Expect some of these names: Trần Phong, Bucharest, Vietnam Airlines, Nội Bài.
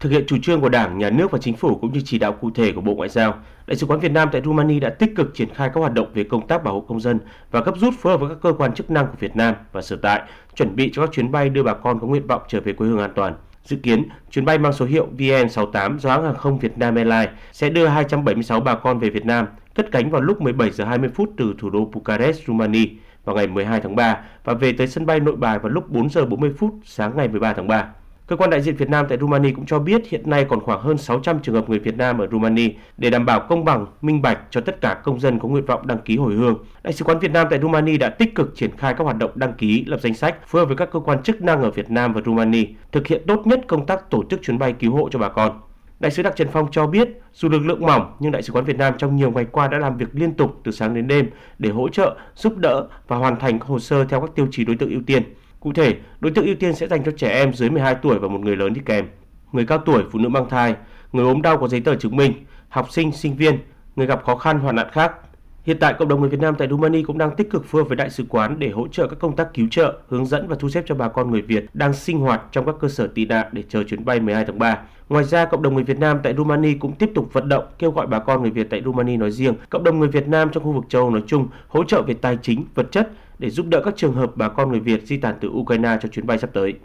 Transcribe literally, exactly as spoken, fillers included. Thực hiện chủ trương của Đảng, Nhà nước và Chính phủ cũng như chỉ đạo cụ thể của Bộ Ngoại giao, Đại sứ quán Việt Nam tại Rumani đã tích cực triển khai các hoạt động về công tác bảo hộ công dân và gấp rút phối hợp với các cơ quan chức năng của Việt Nam và sở tại, chuẩn bị cho các chuyến bay đưa bà con có nguyện vọng trở về quê hương an toàn. Dự kiến, chuyến bay mang số hiệu V N sáu tám do hãng hàng không Vietnam Airlines sẽ đưa hai trăm bảy mươi sáu bà con về Việt Nam, cất cánh vào lúc mười bảy giờ hai mươi phút từ thủ đô Bucharest, Rumani vào ngày mười hai tháng ba và về tới sân bay Nội Bài vào lúc bốn giờ bốn mươi phút sáng ngày mười ba tháng ba. Cơ quan đại diện Việt Nam tại Rumani cũng cho biết hiện nay còn khoảng hơn sáu trăm trường hợp người Việt Nam ở Rumani. Để đảm bảo công bằng, minh bạch cho tất cả công dân có nguyện vọng đăng ký hồi hương, Đại sứ quán Việt Nam tại Rumani đã tích cực triển khai các hoạt động đăng ký, lập danh sách, phối hợp với các cơ quan chức năng ở Việt Nam và Rumani, thực hiện tốt nhất công tác tổ chức chuyến bay cứu hộ cho bà con. Đại sứ đặc Trần Phong cho biết, dù lực lượng mỏng nhưng Đại sứ quán Việt Nam trong nhiều ngày qua đã làm việc liên tục từ sáng đến đêm để hỗ trợ, giúp đỡ và hoàn thành hồ sơ theo các tiêu chí đối tượng ưu tiên. Cụ thể, đối tượng ưu tiên sẽ dành cho trẻ em dưới mười hai tuổi và một người lớn đi kèm, người cao tuổi, phụ nữ mang thai, người ốm đau có giấy tờ chứng minh, học sinh, sinh viên, người gặp khó khăn hoạn nạn khác. Hiện tại, cộng đồng người Việt Nam tại Rumani cũng đang tích cực phối hợp với Đại sứ quán để hỗ trợ các công tác cứu trợ, hướng dẫn và thu xếp cho bà con người Việt đang sinh hoạt trong các cơ sở tị nạn để chờ chuyến bay mười hai tháng ba. Ngoài ra, cộng đồng người Việt Nam tại Rumani cũng tiếp tục vận động kêu gọi bà con người Việt tại Rumani nói riêng, cộng đồng người Việt Nam trong khu vực châu Âu nói chung hỗ trợ về tài chính, vật chất để giúp đỡ các trường hợp bà con người Việt di tản từ Ukraine cho chuyến bay sắp tới.